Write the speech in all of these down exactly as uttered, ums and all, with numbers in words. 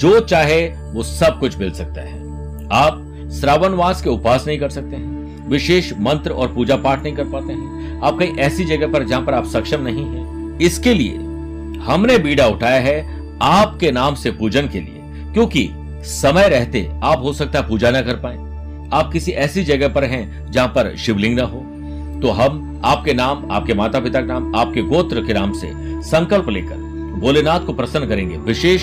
जो चाहे वो सब कुछ मिल सकता है। आप श्रावण मास के उपवास नहीं कर सकते हैं, विशेष मंत्र और पूजा पाठ नहीं कर पाते हैं, आप कहीं ऐसी जगह पर जहां पर आप सक्षम नहीं हैं, इसके लिए हमने बीड़ा उठाया है आपके नाम से पूजन के लिए, क्योंकि समय रहते आप हो सकता है पूजा ना कर पाए, आप किसी ऐसी जगह पर हैं जहां पर शिवलिंग ना हो, तो हम आपके नाम, आपके माता पिता के नाम, आपके गोत्र के नाम से संकल्प लेकर भोलेनाथ को प्रसन्न करेंगे। विशेष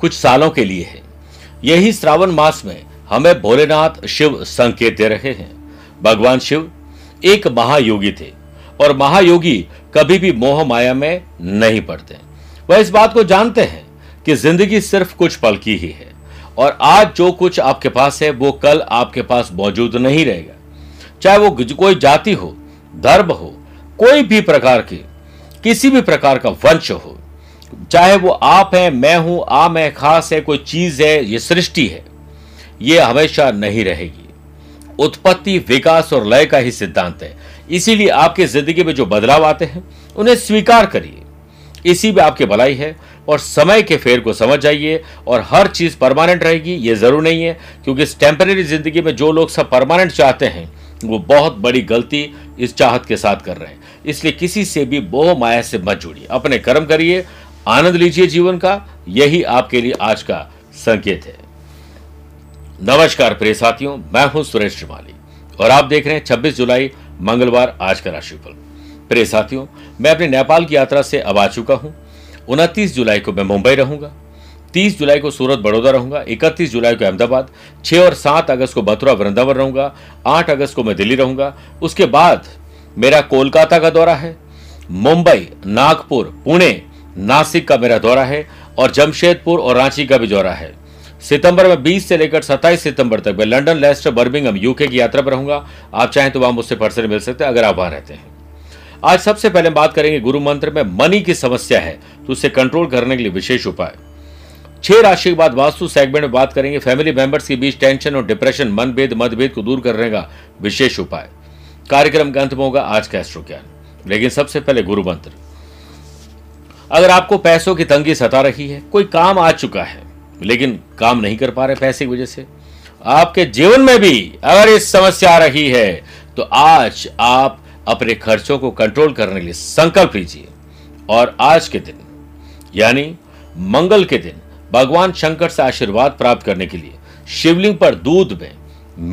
कुछ सालों के लिए है। यही श्रावण मास में हमें भोलेनाथ शिव संकेत दे रहे हैं। भगवान शिव एक महायोगी थे और महायोगी कभी भी मोह माया में नहीं पड़ते। वह इस बात को जानते हैं कि जिंदगी सिर्फ कुछ पल की ही है और आज जो कुछ आपके पास है वो कल आपके पास मौजूद नहीं रहेगा। चाहे वो कोई जाति हो, धर्म हो, कोई भी प्रकार की, किसी भी प्रकार का वंश हो, चाहे वो आप हैं, मैं हूं, आम है, खास है, कोई चीज है, ये सृष्टि है, ये हमेशा नहीं रहेगी। उत्पत्ति, विकास और लय का ही सिद्धांत है। इसीलिए आपके जिंदगी में जो बदलाव आते हैं उन्हें स्वीकार करिए, इसी में आपकी भलाई है। और समय के फेर को समझ जाइए। और हर चीज परमानेंट रहेगी ये जरूर नहीं है, क्योंकि इस टेम्परेरी जिंदगी में जो लोग सब परमानेंट चाहते हैं वो बहुत बड़ी गलती इस चाहत के साथ कर रहे हैं। इसलिए किसी से भी मोह माया से मत जुड़िए, अपने कर्म करिए, आनंद लीजिए जीवन का। यही आपके लिए आज का संकेत है। नमस्कार प्रिय साथियों, मैं हूं सुरेश श्रीमाली और आप देख रहे हैं छब्बीस जुलाई मंगलवार आज का राशिफल। प्रिय साथियों, मैं अपने नेपाल की यात्रा से अब आ चुका हूं। उनतीस जुलाई को मैं मुंबई रहूंगा, तीस जुलाई को सूरत बड़ौदा रहूंगा, इकतीस जुलाई को अहमदाबाद, छह और सात अगस्त को मथुरा वृंदावन रहूंगा, आठ अगस्त को मैं दिल्ली रहूंगा। उसके बाद मेरा कोलकाता का दौरा है, मुंबई, नागपुर, पुणे, नासिक का मेरा दौरा है और जमशेदपुर और रांची का भी दौरा है। सितंबर में बीस से लेकर सत्ताईस सितंबर तक मैं लंदन, लेस्टर, बर्मिंघम, यूके की यात्रा पर रहूंगा। आप चाहें तो वहां मुझसे पर्सन मिल सकते हैं अगर आप वहां रहते हैं। आज सबसे पहले बात करेंगे गुरु मंत्र में। मनी की समस्या है तो उसे कंट्रोल करने के लिए विशेष उपाय। छह राशि के बाद वास्तु सेगमेंट में बात करेंगे फैमिली मेंबर्स के बीच टेंशन और डिप्रेशन, मनभेद, मतभेद को दूर करने का विशेष उपाय। कार्यक्रम के अंत में होगा आज का एस्ट्रो ज्ञान, लेकिन सबसे पहले गुरु मंत्र। अगर आपको पैसों की तंगी सता रही है, कोई काम आ चुका है लेकिन काम नहीं कर पा रहे पैसे की वजह से, आपके जीवन में भी अगर इस समस्या आ रही है तो आज आप अपने खर्चों को कंट्रोल करने के लिए संकल्प लीजिए। और आज के दिन यानी मंगल के दिन भगवान शंकर से आशीर्वाद प्राप्त करने के लिए शिवलिंग पर दूध में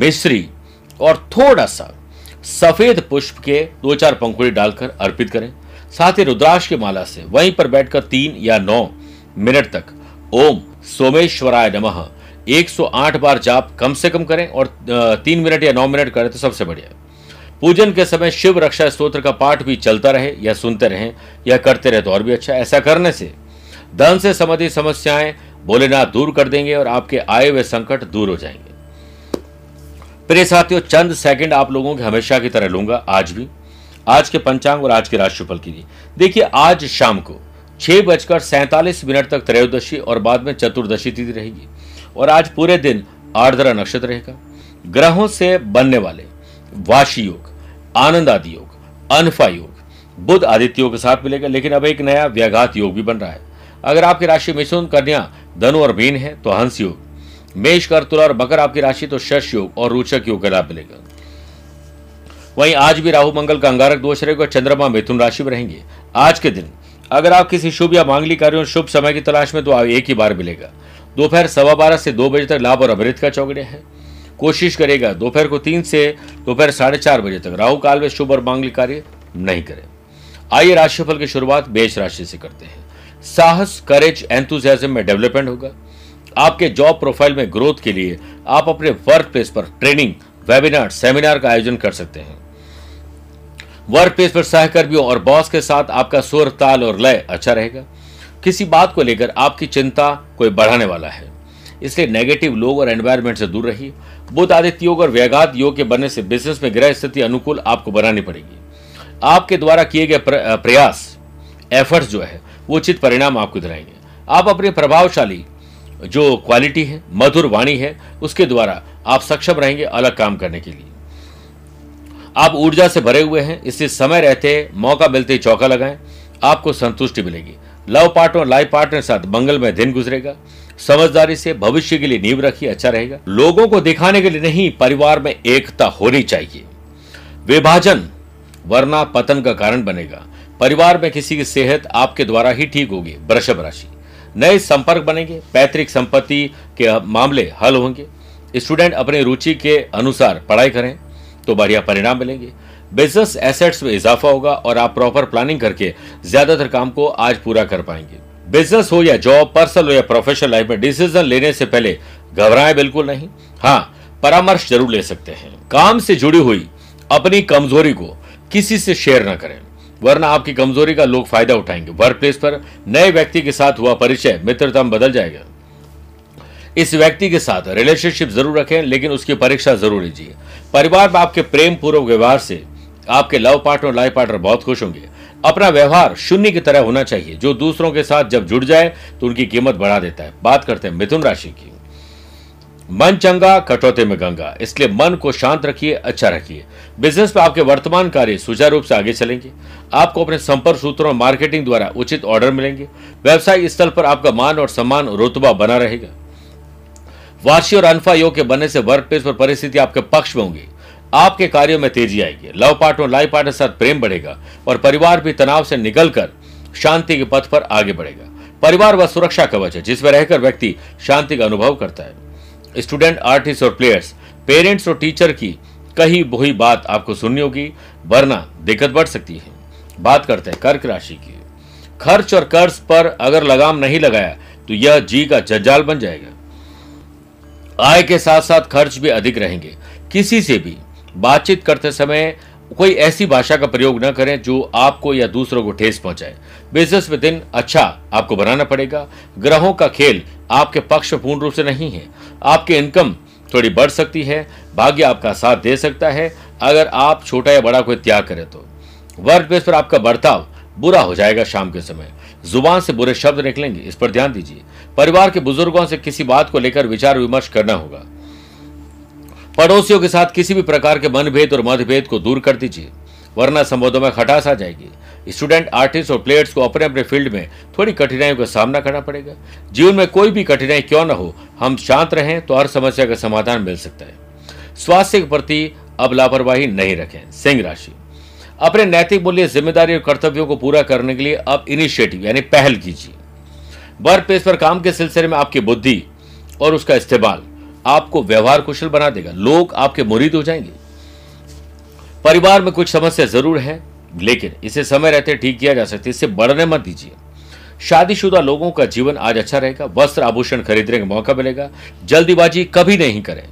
मिश्री और थोड़ा सा सफेद पुष्प के दो चार पंखुड़ी डालकर अर्पित करें। साथ ही रुद्राक्ष की माला से वहीं पर बैठकर तीन या नौ मिनट तक ओम सोमेश्वराय नमः एक सौ आठ बार जाप कम से कम करें और तीन मिनट या नौ मिनट करें तो सबसे बढ़िया। पूजन के समय शिव रक्षा स्त्रोत्र का पाठ भी चलता रहे या सुनते रहें या करते रहे तो और भी अच्छा। ऐसा करने से धन से संबंधित समस्याएं भोलेनाथ दूर कर देंगे और आपके आए हुए संकट दूर हो जाएंगे। प्रिय साथियों, चंद सेकंड आप लोगों के हमेशा की तरह लूंगा आज भी, आज के पंचांग और आज के राशिफल के लिए। देखिए, आज शाम को छह बजकर सैंतालीस मिनट तक त्रयोदशी और बाद में चतुर्दशी तिथि रहेगी और आज पूरे दिन आर्द्रा नक्षत्र रहेगा। ग्रहों से बनने वाले वाशी योग, आनंद आदि योग, अनफा योग, बुध आदित्य योग के साथ मिलेगा, लेकिन अब एक नया व्याघात योग भी बन रहा है। अगर आपकी राशि मिथुन, कन्या, धनु और मीन है तो हंस योग, मेष, कर्क, तुला और मकर आपकी राशि तो शश योग और रोचक योग का लाभ मिलेगा। वहीं आज भी राहु मंगल का अंगारक दोष रहेगा और चंद्रमा मिथुन राशि में रहेंगे। आज के दिन अगर आप किसी शुभ या मांगलिक कार्यों, शुभ समय की तलाश में तो एक ही बार मिलेगा। दोपहर सवा बारह से दो बजे तक लाभ और अभ्रित का चौगड़े है। कोशिश करेगा दोपहर को तीन से दोपहर साढ़े चार बजे तक राहु काल में शुभ और मांगलिक कार्य नहीं करें। आइए राशिफल की शुरुआत मेष राशि से करते हैं। साहस, करेज, एंथुसियाज्म में डेवलपमेंट होगा। आपके जॉब प्रोफाइल में ग्रोथ के लिए आप अपने वर्क प्लेस पर ट्रेनिंग, वेबिनार, सेमिनार का आयोजन कर सकते हैं। वर्क प्लेस पर सहकर्मियों और बॉस के साथ आपका स्वर, ताल और लय अच्छा रहेगा। किसी बात को लेकर आपकी चिंता कोई बढ़ाने वाला है, इसलिए नेगेटिव लोग और एनवायरनमेंट से दूर रहिए। बुध आदित्य योग और व्याघात योग के बनने से बिजनेस में ग्रह स्थिति अनुकूल आपको बनानी पड़ेगी। आपके द्वारा किए गए प्रयास, एफर्ट्स जो है वो उचित परिणाम आपको दिलाएंगे। आप अपने प्रभावशाली जो क्वालिटी है, मधुर वाणी है, उसके द्वारा आप सक्षम रहेंगे अलग काम करने के लिए। आप ऊर्जा से भरे हुए हैं, इसलिए समय रहते मौका मिलते ही चौका लगाएं, आपको संतुष्टि मिलेगी। लव पार्टनर, लाइफ पार्टनर के साथ मंगलमय दिन गुजरेगा। समझदारी से भविष्य के लिए नींव रखिए, अच्छा रहेगा। लोगों को दिखाने के लिए नहीं, परिवार में एकता होनी चाहिए। विभाजन वरना पतन का कारण बनेगा। परिवार में किसी की सेहत आपके द्वारा ही ठीक होगी। वृषभ राशि, नए संपर्क बनेंगे। पैतृक संपत्ति के मामले हल होंगे। स्टूडेंट अपने रुचि के अनुसार पढ़ाई करें तो बढ़िया परिणाम मिलेंगे। बिजनेस एसेट्स में इजाफा होगा और आप प्रॉपर प्लानिंग करके ज्यादातर काम को आज पूरा कर पाएंगे। बिजनेस हो या जॉब, पर्सनल हो या प्रोफेशनल लाइफ में डिसीजन लेने से पहले घबराएं बिल्कुल नहीं। हाँ, परामर्श जरूर ले सकते हैं। काम से जुड़ी हुई अपनी कमजोरी को किसी से शेयर न करें, वरना आपकी कमजोरी का लोग फायदा उठाएंगे। वर्क प्लेस पर नए व्यक्ति के साथ हुआ परिचय मित्रता में बदल जाएगा। इस व्यक्ति के साथ रिलेशनशिप जरूर रखें, लेकिन उसकी परीक्षा जरूर लीजिए। परिवार में आपके प्रेम पूर्वक व्यवहार से आपके लव पार्टनर, लाइफ पार्टनर बहुत खुश होंगे। अपना व्यवहार शून्य की तरह होना चाहिए, जो दूसरों के साथ जब जुड़ जाए तो उनकी कीमत बढ़ा देता है। बात करते हैं मिथुन राशि की। मन चंगा, कटौते में गंगा, इसलिए मन को शांत रखिए, अच्छा रखिए। बिजनेस में आपके वर्तमान कार्य सुचारू रूप से आगे चलेंगे। आपको अपने संपर्क सूत्रों और मार्केटिंग द्वारा उचित ऑर्डर मिलेंगे। व्यवसाय स्थल पर आपका मान और सम्मान रुतबा बना रहेगा। वार्षिक और अनफा योग के बनने से वर्क प्लेस पर परिस्थिति आपके पक्ष में होंगी। आपके कार्यों में तेजी आएगी। लव पार्टनर, लाइफ पार्टनर के साथ प्रेम बढ़ेगा और परिवार भी तनाव से निकलकर शांति के पथ पर आगे बढ़ेगा। परिवार व सुरक्षा कवच है, जिसमें रहकर व्यक्ति शांति का अनुभव करता है। स्टूडेंट, आर्टिस्ट और प्लेयर्स, पेरेंट्स और टीचर की कही वही बात आपको सुननी होगी, वरना दिक्कत बढ़ सकती है। बात करते हैं कर्क राशि की। खर्च और कर्ज पर अगर लगाम नहीं लगाया तो यह जी का जंजाल बन जाएगा। आय के साथ साथ खर्च भी अधिक रहेंगे। किसी से भी बातचीत करते समय कोई ऐसी भाषा का प्रयोग न करें जो आपको या दूसरों को ठेस पहुंचाए। बिजनेस में दिन अच्छा आपको बनाना पड़ेगा। ग्रहों का खेल आपके पक्ष पूर्ण रूप से नहीं है। आपकी इनकम थोड़ी बढ़ सकती है। भाग्य आपका साथ दे सकता है अगर आप छोटा या बड़ा कोई त्याग करें तो। वर्क प्लेस पर आपका बर्ताव बुरा हो जाएगा। शाम के समय जुबान से बुरे शब्द निकलेंगे, इस पर ध्यान दीजिए। परिवार के बुजुर्गों से किसी बात को लेकर विचार विमर्श करना होगा। पड़ोसियों के साथ किसी भी प्रकार के मनभेद और मतभेद को दूर कर दीजिए, वरना संबंधों में खटास आ जाएगी। स्टूडेंट, आर्टिस्ट और प्लेयर्स को अपने अपने फील्ड में थोड़ी कठिनाइयों का सामना करना पड़ेगा। जीवन में कोई भी कठिनाई क्यों न हो, हम शांत रहें तो हर समस्या का समाधान मिल सकता है। स्वास्थ्य के प्रति अब लापरवाही नहीं रखें। सिंह राशि, अपने नैतिक मूल्य, जिम्मेदारी और कर्तव्यों को पूरा करने के लिए अब इनिशिएटिव यानी पहल कीजिए। वर्क प्लेस पर काम के सिलसिले में आपकी बुद्धि और उसका इस्तेमाल आपको व्यवहार कुशल बना देगा। लोग आपके मुरीद हो जाएंगे। परिवार में कुछ समस्या जरूर है, लेकिन इसे समय रहते ठीक किया जा सकता है, इससे बढ़ने मत दीजिए। शादीशुदा लोगों का जीवन आज अच्छा रहेगा। वस्त्र आभूषण खरीदने का मौका मिलेगा। जल्दीबाजी कभी नहीं करें,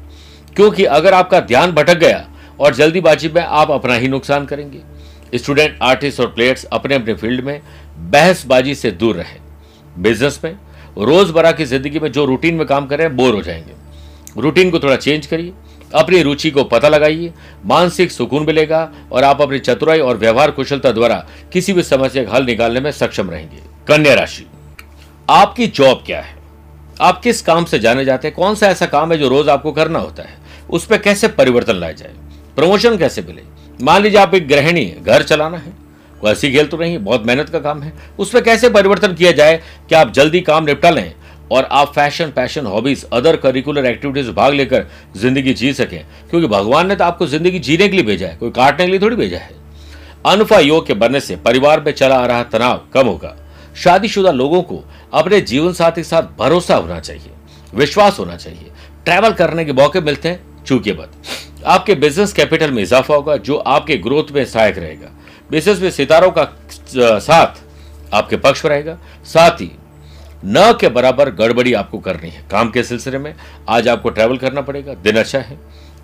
क्योंकि अगर आपका ध्यान भटक गया और जल्दीबाजी में आप अपना ही नुकसान करेंगे। स्टूडेंट, आर्टिस्ट और प्लेयर्स अपने अपने फील्ड में बहसबाजी से दूर रहें। बिजनेस में रोजमर्रा की जिंदगी में जो रूटीन में काम कर रहे हैं बोर हो जाएंगे। रूटीन को थोड़ा चेंज करिए, अपनी रुचि को पता लगाइए, मानसिक सुकून मिलेगा और आप अपनी चतुराई और व्यवहार कुशलता द्वारा किसी भी समस्या का हल निकालने में सक्षम रहेंगे। कन्या राशि, आपकी जॉब क्या है? आप किस काम से जाने जाते हैं? कौन सा ऐसा काम है जो रोज आपको करना होता है? उस पर कैसे परिवर्तन लाया जाए? प्रमोशन कैसे मिले? मान लीजिए आप एक गृहिणी है, घर चलाना है, कोई ऐसी खेल तो नहीं, बहुत मेहनत का काम है, उसमें कैसे परिवर्तन किया जाए कि आप जल्दी काम निपटा लें और आप fashion, passion, hobbies, other curricular activities भाग लेकर जिंदगी जी सकें, क्योंकि भगवान ने तो आपको जिंदगी जीने के लिए भेजा है, कोई काटने के लिए थोड़ी भेजा है। अनुफा योग के बनने से परिवार में चला आ रहा तनाव कम होगा। शादीशुदा लोगों को अपने जीवन साथी के साथ भरोसा होना चाहिए। विश्वास होना चाहिए। ट्रैवल करने के मौके मिलते हैं चूके बाद आपके बिजनेस कैपिटल में इजाफा होगा जो आपके ग्रोथ में सहायक रहेगा। बिजनेस में सितारों का साथ आपके पक्ष में रहेगा। साथ ही न के बराबर गड़बड़ी आपको करनी है। काम के सिलसिले में आज आपको ट्रैवल करना पड़ेगा। दिन अच्छा है,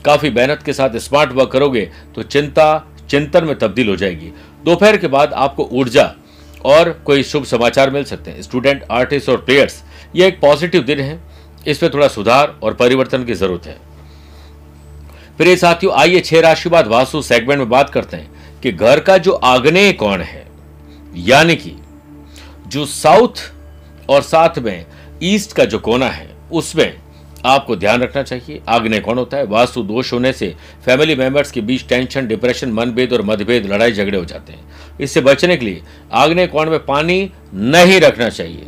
काफ़ी मेहनत के साथ स्मार्ट वर्क करोगे तो चिंता चिंतन में तब्दील हो जाएगी। दोपहर के बाद आपको ऊर्जा और कोई शुभ समाचार मिल सकते हैं। स्टूडेंट, आर्टिस्ट और प्लेयर्स, यह एक पॉजिटिव दिन है। इसमें थोड़ा सुधार और परिवर्तन की जरूरत है। प्रिय साथियों, आइए छह राशि बाद वास्तु सेगमेंट में बात करते हैं कि घर का जो आग्नेय कोण है, यानी कि जो साउथ और साथ में ईस्ट का जो कोना है, उसमें आपको ध्यान रखना चाहिए। आग्नेय कोण होता है। वास्तु दोष होने से फैमिली मेंबर्स के बीच टेंशन, डिप्रेशन, मनभेद और मतभेद, लड़ाई झगड़े हो जाते हैं। इससे बचने के लिए आग्नेय कोण में पानी नहीं रखना चाहिए।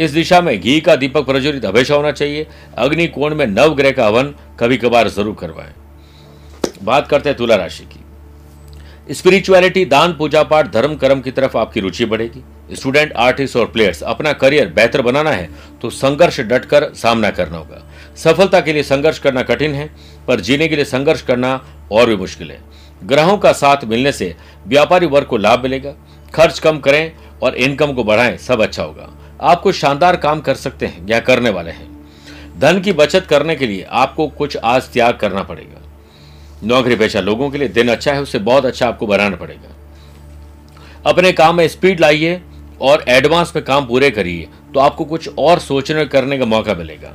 इस दिशा में घी का दीपक प्रज्वलित हमेशा होना चाहिए। अग्नि कोण में नव ग्रह का हवन कभी कभार जरूर करवाएं। बात करते हैं तुला राशि की। स्पिरिचुअलिटी, दान, पूजा पाठ, धर्म कर्म की तरफ आपकी रुचि बढ़ेगी। स्टूडेंट, आर्टिस्ट और प्लेयर्स, अपना करियर बेहतर बनाना है तो संघर्ष डटकर सामना करना होगा। सफलता के लिए संघर्ष करना कठिन है, पर जीने के लिए संघर्ष करना और भी मुश्किल है। ग्रहों का साथ मिलने से व्यापारी वर्ग को लाभ मिलेगा। खर्च कम करें और इनकम को बढ़ाएं, सब अच्छा होगा। आप कुछ शानदार काम कर सकते हैं या करने वाले हैं। धन की बचत करने के लिए आपको कुछ आज त्याग करना पड़ेगा। नौकरी पेशा लोगों के लिए दिन अच्छा है, उसे बहुत अच्छा आपको बनाना पड़ेगा। अपने काम में स्पीड लाइए और एडवांस में काम पूरे करिए तो आपको कुछ और सोचने करने का मौका मिलेगा।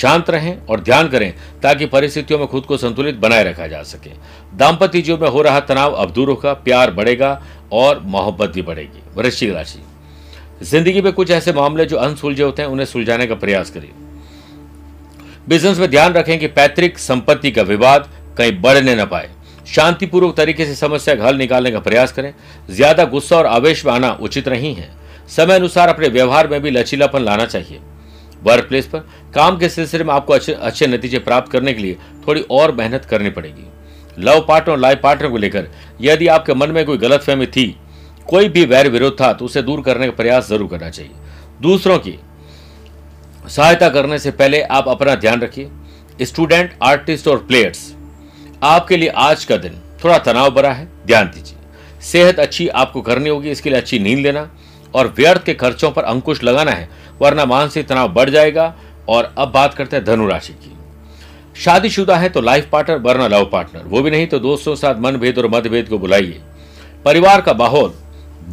शांत रहें और ध्यान करें ताकि परिस्थितियों में खुद को संतुलित बनाए रखा जा सके। दाम्पत्य जीवन में हो रहा तनाव अब दूर होगा। प्यार बढ़ेगा और मोहब्बत भी बढ़ेगी। वृश्चिक राशि। जिंदगी में कुछ ऐसे मामले जो अनसुलझे होते हैं, उन्हें सुलझाने का प्रयास करिए। बिजनेस में ध्यान रखें कि पैतृक संपत्ति का विवाद कहीं बढ़ने न पाए। शांतिपूर्वक तरीके से समस्या का हल निकालने का प्रयास करें। ज्यादा गुस्सा और आवेश में आना उचित नहीं है। समय अनुसार अपने व्यवहार में भी लचीलापन लाना चाहिए। वर्क प्लेस पर काम के सिलसिले में आपको अच्छे अच्छे नतीजे प्राप्त करने के लिए थोड़ी और मेहनत करनी पड़ेगी। लव पार्टनर और लाइफ पार्टनर को लेकर यदि आपके मन में कोई गलतफहमी थी, कोई भी वैर विरोध था, तो उसे दूर करने का प्रयास जरूर करना चाहिए। दूसरों की सहायता करने से पहले आप अपना ध्यान रखिए। स्टूडेंट, आर्टिस्ट और प्लेयर्स, आपके लिए आज का दिन थोड़ा तनाव भरा है, ध्यान दीजिए। सेहत अच्छी आपको करनी होगी, इसके लिए अच्छी नींद लेना और व्यर्थ के खर्चों पर अंकुश लगाना है, वरना मानसिक तनाव बढ़ जाएगा। और अब बात करते हैं धनु राशि की। शादीशुदा है तो लाइफ पार्टनर वरना लव पार्टनर, वो भी नहीं तो दोस्तों के साथ मनभेद और मतभेद को बुलाइए। परिवार का माहौल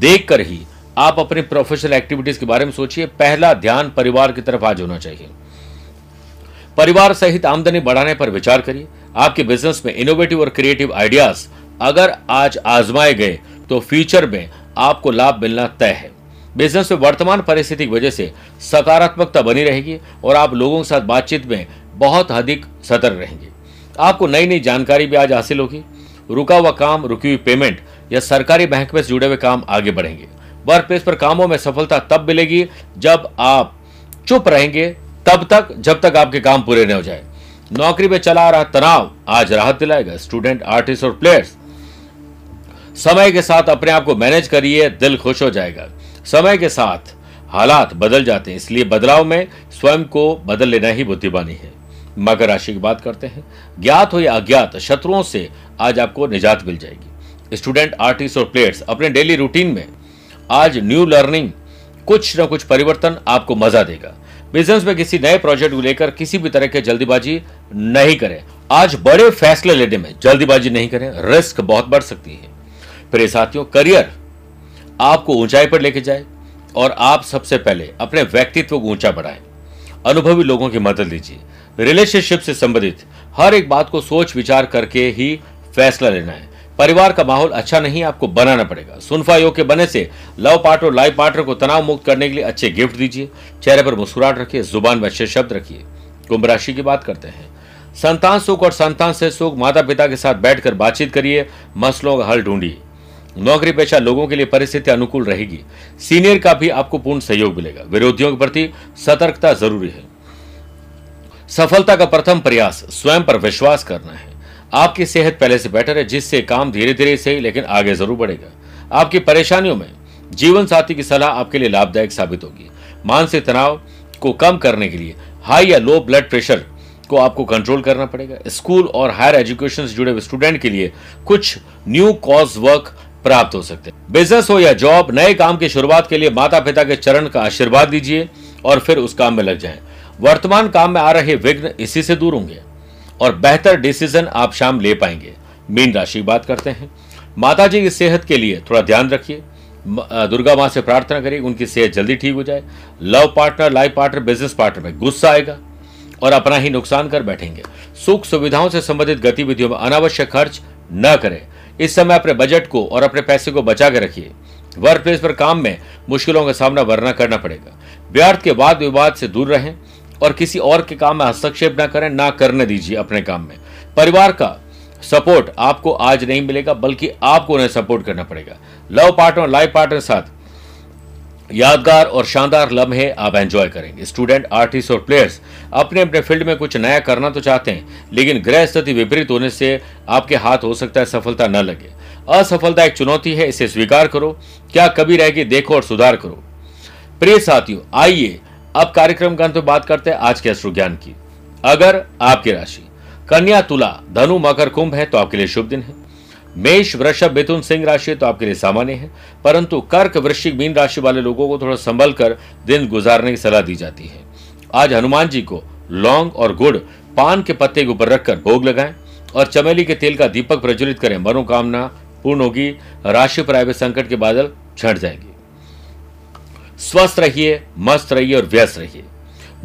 देखकर ही आप अपने प्रोफेशनल एक्टिविटीज के बारे में सोचिए। पहला ध्यान परिवार की तरफ आज होना चाहिए। परिवार सहित आमदनी बढ़ाने पर विचार करिए। आपके बिजनेस में इनोवेटिव और क्रिएटिव आइडियाज अगर आज आजमाए गए तो फ्यूचर में आपको लाभ मिलना तय है। बिजनेस में वर्तमान परिस्थिति की वजह से सकारात्मकता बनी रहेगी और आप लोगों के साथ बातचीत में बहुत अधिक सतर्क रहेंगे। आपको नई नई जानकारी भी आज हासिल होगी। रुका हुआ काम, रुकी हुई पेमेंट या सरकारी बैंक में से जुड़े हुए काम आगे बढ़ेंगे। वर्क प्लेस पर कामों में सफलता तब मिलेगी जब आप चुप रहेंगे, तब तक जब तक आपके काम पूरे न हो जाए। नौकरी में चला आ रहा तनाव आज राहत दिलाएगा। स्टूडेंट, आर्टिस्ट और प्लेयर्स, समय के साथ अपने आप को मैनेज करिए, दिल खुश हो जाएगा। समय के साथ हालात बदल जाते हैं, इसलिए बदलाव में स्वयं को बदल लेना ही बुद्धिमानी है। मकर राशि की बात करते हैं। ज्ञात हो या अज्ञात शत्रुओं से आज आपको निजात मिल जाएगी। स्टूडेंट, आर्टिस्ट और प्लेयर्स, अपने डेली रूटीन में आज न्यू लर्निंग, कुछ न कुछ परिवर्तन आपको मजा देगा। बिजनेस में किसी नए प्रोजेक्ट को लेकर किसी भी तरह की जल्दीबाजी नहीं करें। आज बड़े फैसले लेने में जल्दीबाजी नहीं करें, रिस्क बहुत बढ़ सकती है। प्रिय साथियों, करियर आपको ऊंचाई पर लेके जाए और आप सबसे पहले अपने व्यक्तित्व को ऊंचा बढ़ाएं। अनुभवी लोगों की मदद लीजिए। रिलेशनशिप से संबंधित हर एक बात को सोच विचार करके ही फैसला लेना है। परिवार का माहौल अच्छा नहीं, आपको बनाना पड़ेगा। सुनफा योग के बनने से लव पार्टनर और लाइफ पार्टनर को तनाव मुक्त करने के लिए अच्छे गिफ्ट दीजिए। चेहरे पर मुस्कुराहट रखिए, जुबान में अच्छे शब्द रखिए। कुंभ राशि की बात करते हैं। संतान सुख और संतान से सुख, माता पिता के साथ बैठकर बातचीत करिए, मसलों का हल ढूंढिए। नौकरी पेशा लोगों के लिए परिस्थिति अनुकूल रहेगी। सीनियर का भी आपको पूर्ण सहयोग मिलेगा। विरोधियों के प्रति सतर्कता जरूरी है। सफलता का प्रथम प्रयास स्वयं पर विश्वास करना है। आपकी सेहत पहले से बेहतर है, जिससे काम धीरे धीरे सही लेकिन आगे जरूर बढ़ेगा। आपकी परेशानियों में जीवन साथी की सलाह आपके लिए लाभदायक साबित होगी। मानसिक तनाव को कम करने के लिए हाई या लो ब्लड प्रेशर को आपको कंट्रोल करना पड़ेगा। स्कूल और हायर एजुकेशन से जुड़े हुए स्टूडेंट के लिए कुछ न्यू कॉज वर्क प्राप्त हो सकते हैं। बिजनेस हो या जॉब, नए काम की शुरुआत के लिए माता पिता के चरण का आशीर्वाद लीजिए और फिर उस काम में लग जाएं। वर्तमान काम में आ रहे विघ्न इसी से दूर होंगे और बेहतर डिसीजन आप शाम ले पाएंगे। मीन राशि बात करते हैं। माता जी की सेहत के लिए थोड़ा ध्यान रखिए, दुर्गा माँ से प्रार्थना करिए उनकी सेहत जल्दी ठीक हो जाए। Love partner, life partner, business partner में गुस्सा आएगा और अपना ही नुकसान कर बैठेंगे। सुख सुविधाओं से संबंधित गतिविधियों में अनावश्यक खर्च न करें। इस समय अपने बजट को और अपने पैसे को बचा के रखिए। वर्क प्लेस पर काम में मुश्किलों का सामना वरना करना पड़ेगा। व्यर्थ के वाद विवाद से दूर रहें और किसी और के काम में हस्तक्षेप न करें, ना करने दीजिए अपने काम में। परिवार का सपोर्ट आपको आज नहीं मिलेगा, बल्कि आपको उन्हें सपोर्ट करना पड़ेगा। लव पार्टनर, लाइफ पार्टनर साथ यादगार और शानदार लम्हे आप एंजॉय करेंगे। स्टूडेंट, आर्टिस्ट और प्लेयर्स अपने अपने फील्ड में कुछ नया करना तो चाहते हैं, लेकिन ग्रह स्थिति विपरीत होने से आपके हाथ हो सकता है सफलता न लगे। असफलता एक चुनौती है, इसे स्वीकार करो। क्या कभी रहेगी, देखो और सुधार करो। प्रिय साथियों, आइए अब कार्यक्रम का अंत में बात करते हैं आज के अश्रु ज्ञान की। अगर आपकी राशि कन्या, तुला, धनु, मकर, कुंभ है तो आपके लिए शुभ दिन है। मेष, वृषभ, मिथुन, सिंह राशि है तो आपके लिए सामान्य है, परंतु कर्क, वृश्चिक, मीन राशि वाले लोगों को थोड़ा संभल कर दिन गुजारने की सलाह दी जाती है। आज हनुमान जी को लौंग और गुड़ पान के पत्ते के ऊपर रखकर भोग लगाएं और चमेली के तेल का दीपक प्रज्वलित करें। मनोकामना पूर्ण होगी। राशि पर आए हुए संकट के बादल छंट जाएंगे। स्वस्थ रहिए, मस्त रहिए और व्यस्त रहिए।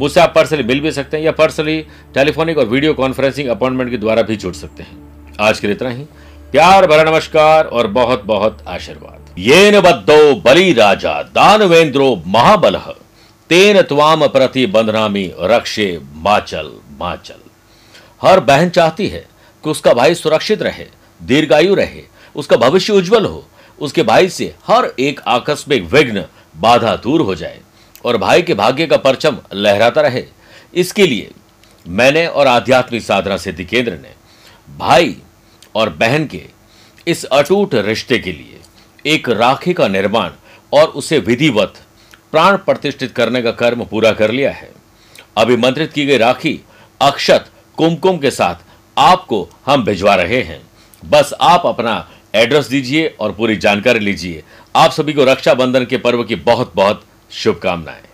मुझसे आप पर्सनली मिल भी सकते हैं या पर्सनली टेलीफोनिक और वीडियो कॉन्फ्रेंसिंग अपॉइंटमेंट के द्वारा भी जुड़ सकते हैं। आज के लिए इतना ही। प्यार भरा नमस्कार और बहुत बहुत आशीर्वाद। येन बद्धो बलि राजा दानवेंद्रो महाबलः, तेन त्वाम प्रति बंधनामि रक्षे माचल माचल। हर बहन चाहती है कि उसका भाई सुरक्षित रहे, दीर्घायु रहे, उसका भविष्य उज्जवल हो, उसके भाई से हर एक आकस्मिक विघ्न बाधा दूर हो जाए और भाई के भाग्य का परचम लहराता रहे। इसके लिए मैंने और आध्यात्मिक साधना सिद्धि केंद्र ने भाई और बहन के इस अटूट रिश्ते के लिए एक राखी का निर्माण और उसे विधिवत प्राण प्रतिष्ठित करने का कर्म पूरा कर लिया है। अभिमंत्रित की गई राखी अक्षत कुमकुम के साथ आपको हम भिजवा रहे हैं। बस आप अपना एड्रेस दीजिए और पूरी जानकारी लीजिए। आप सभी को रक्षाबंधन के पर्व की बहुत बहुत शुभकामनाएं।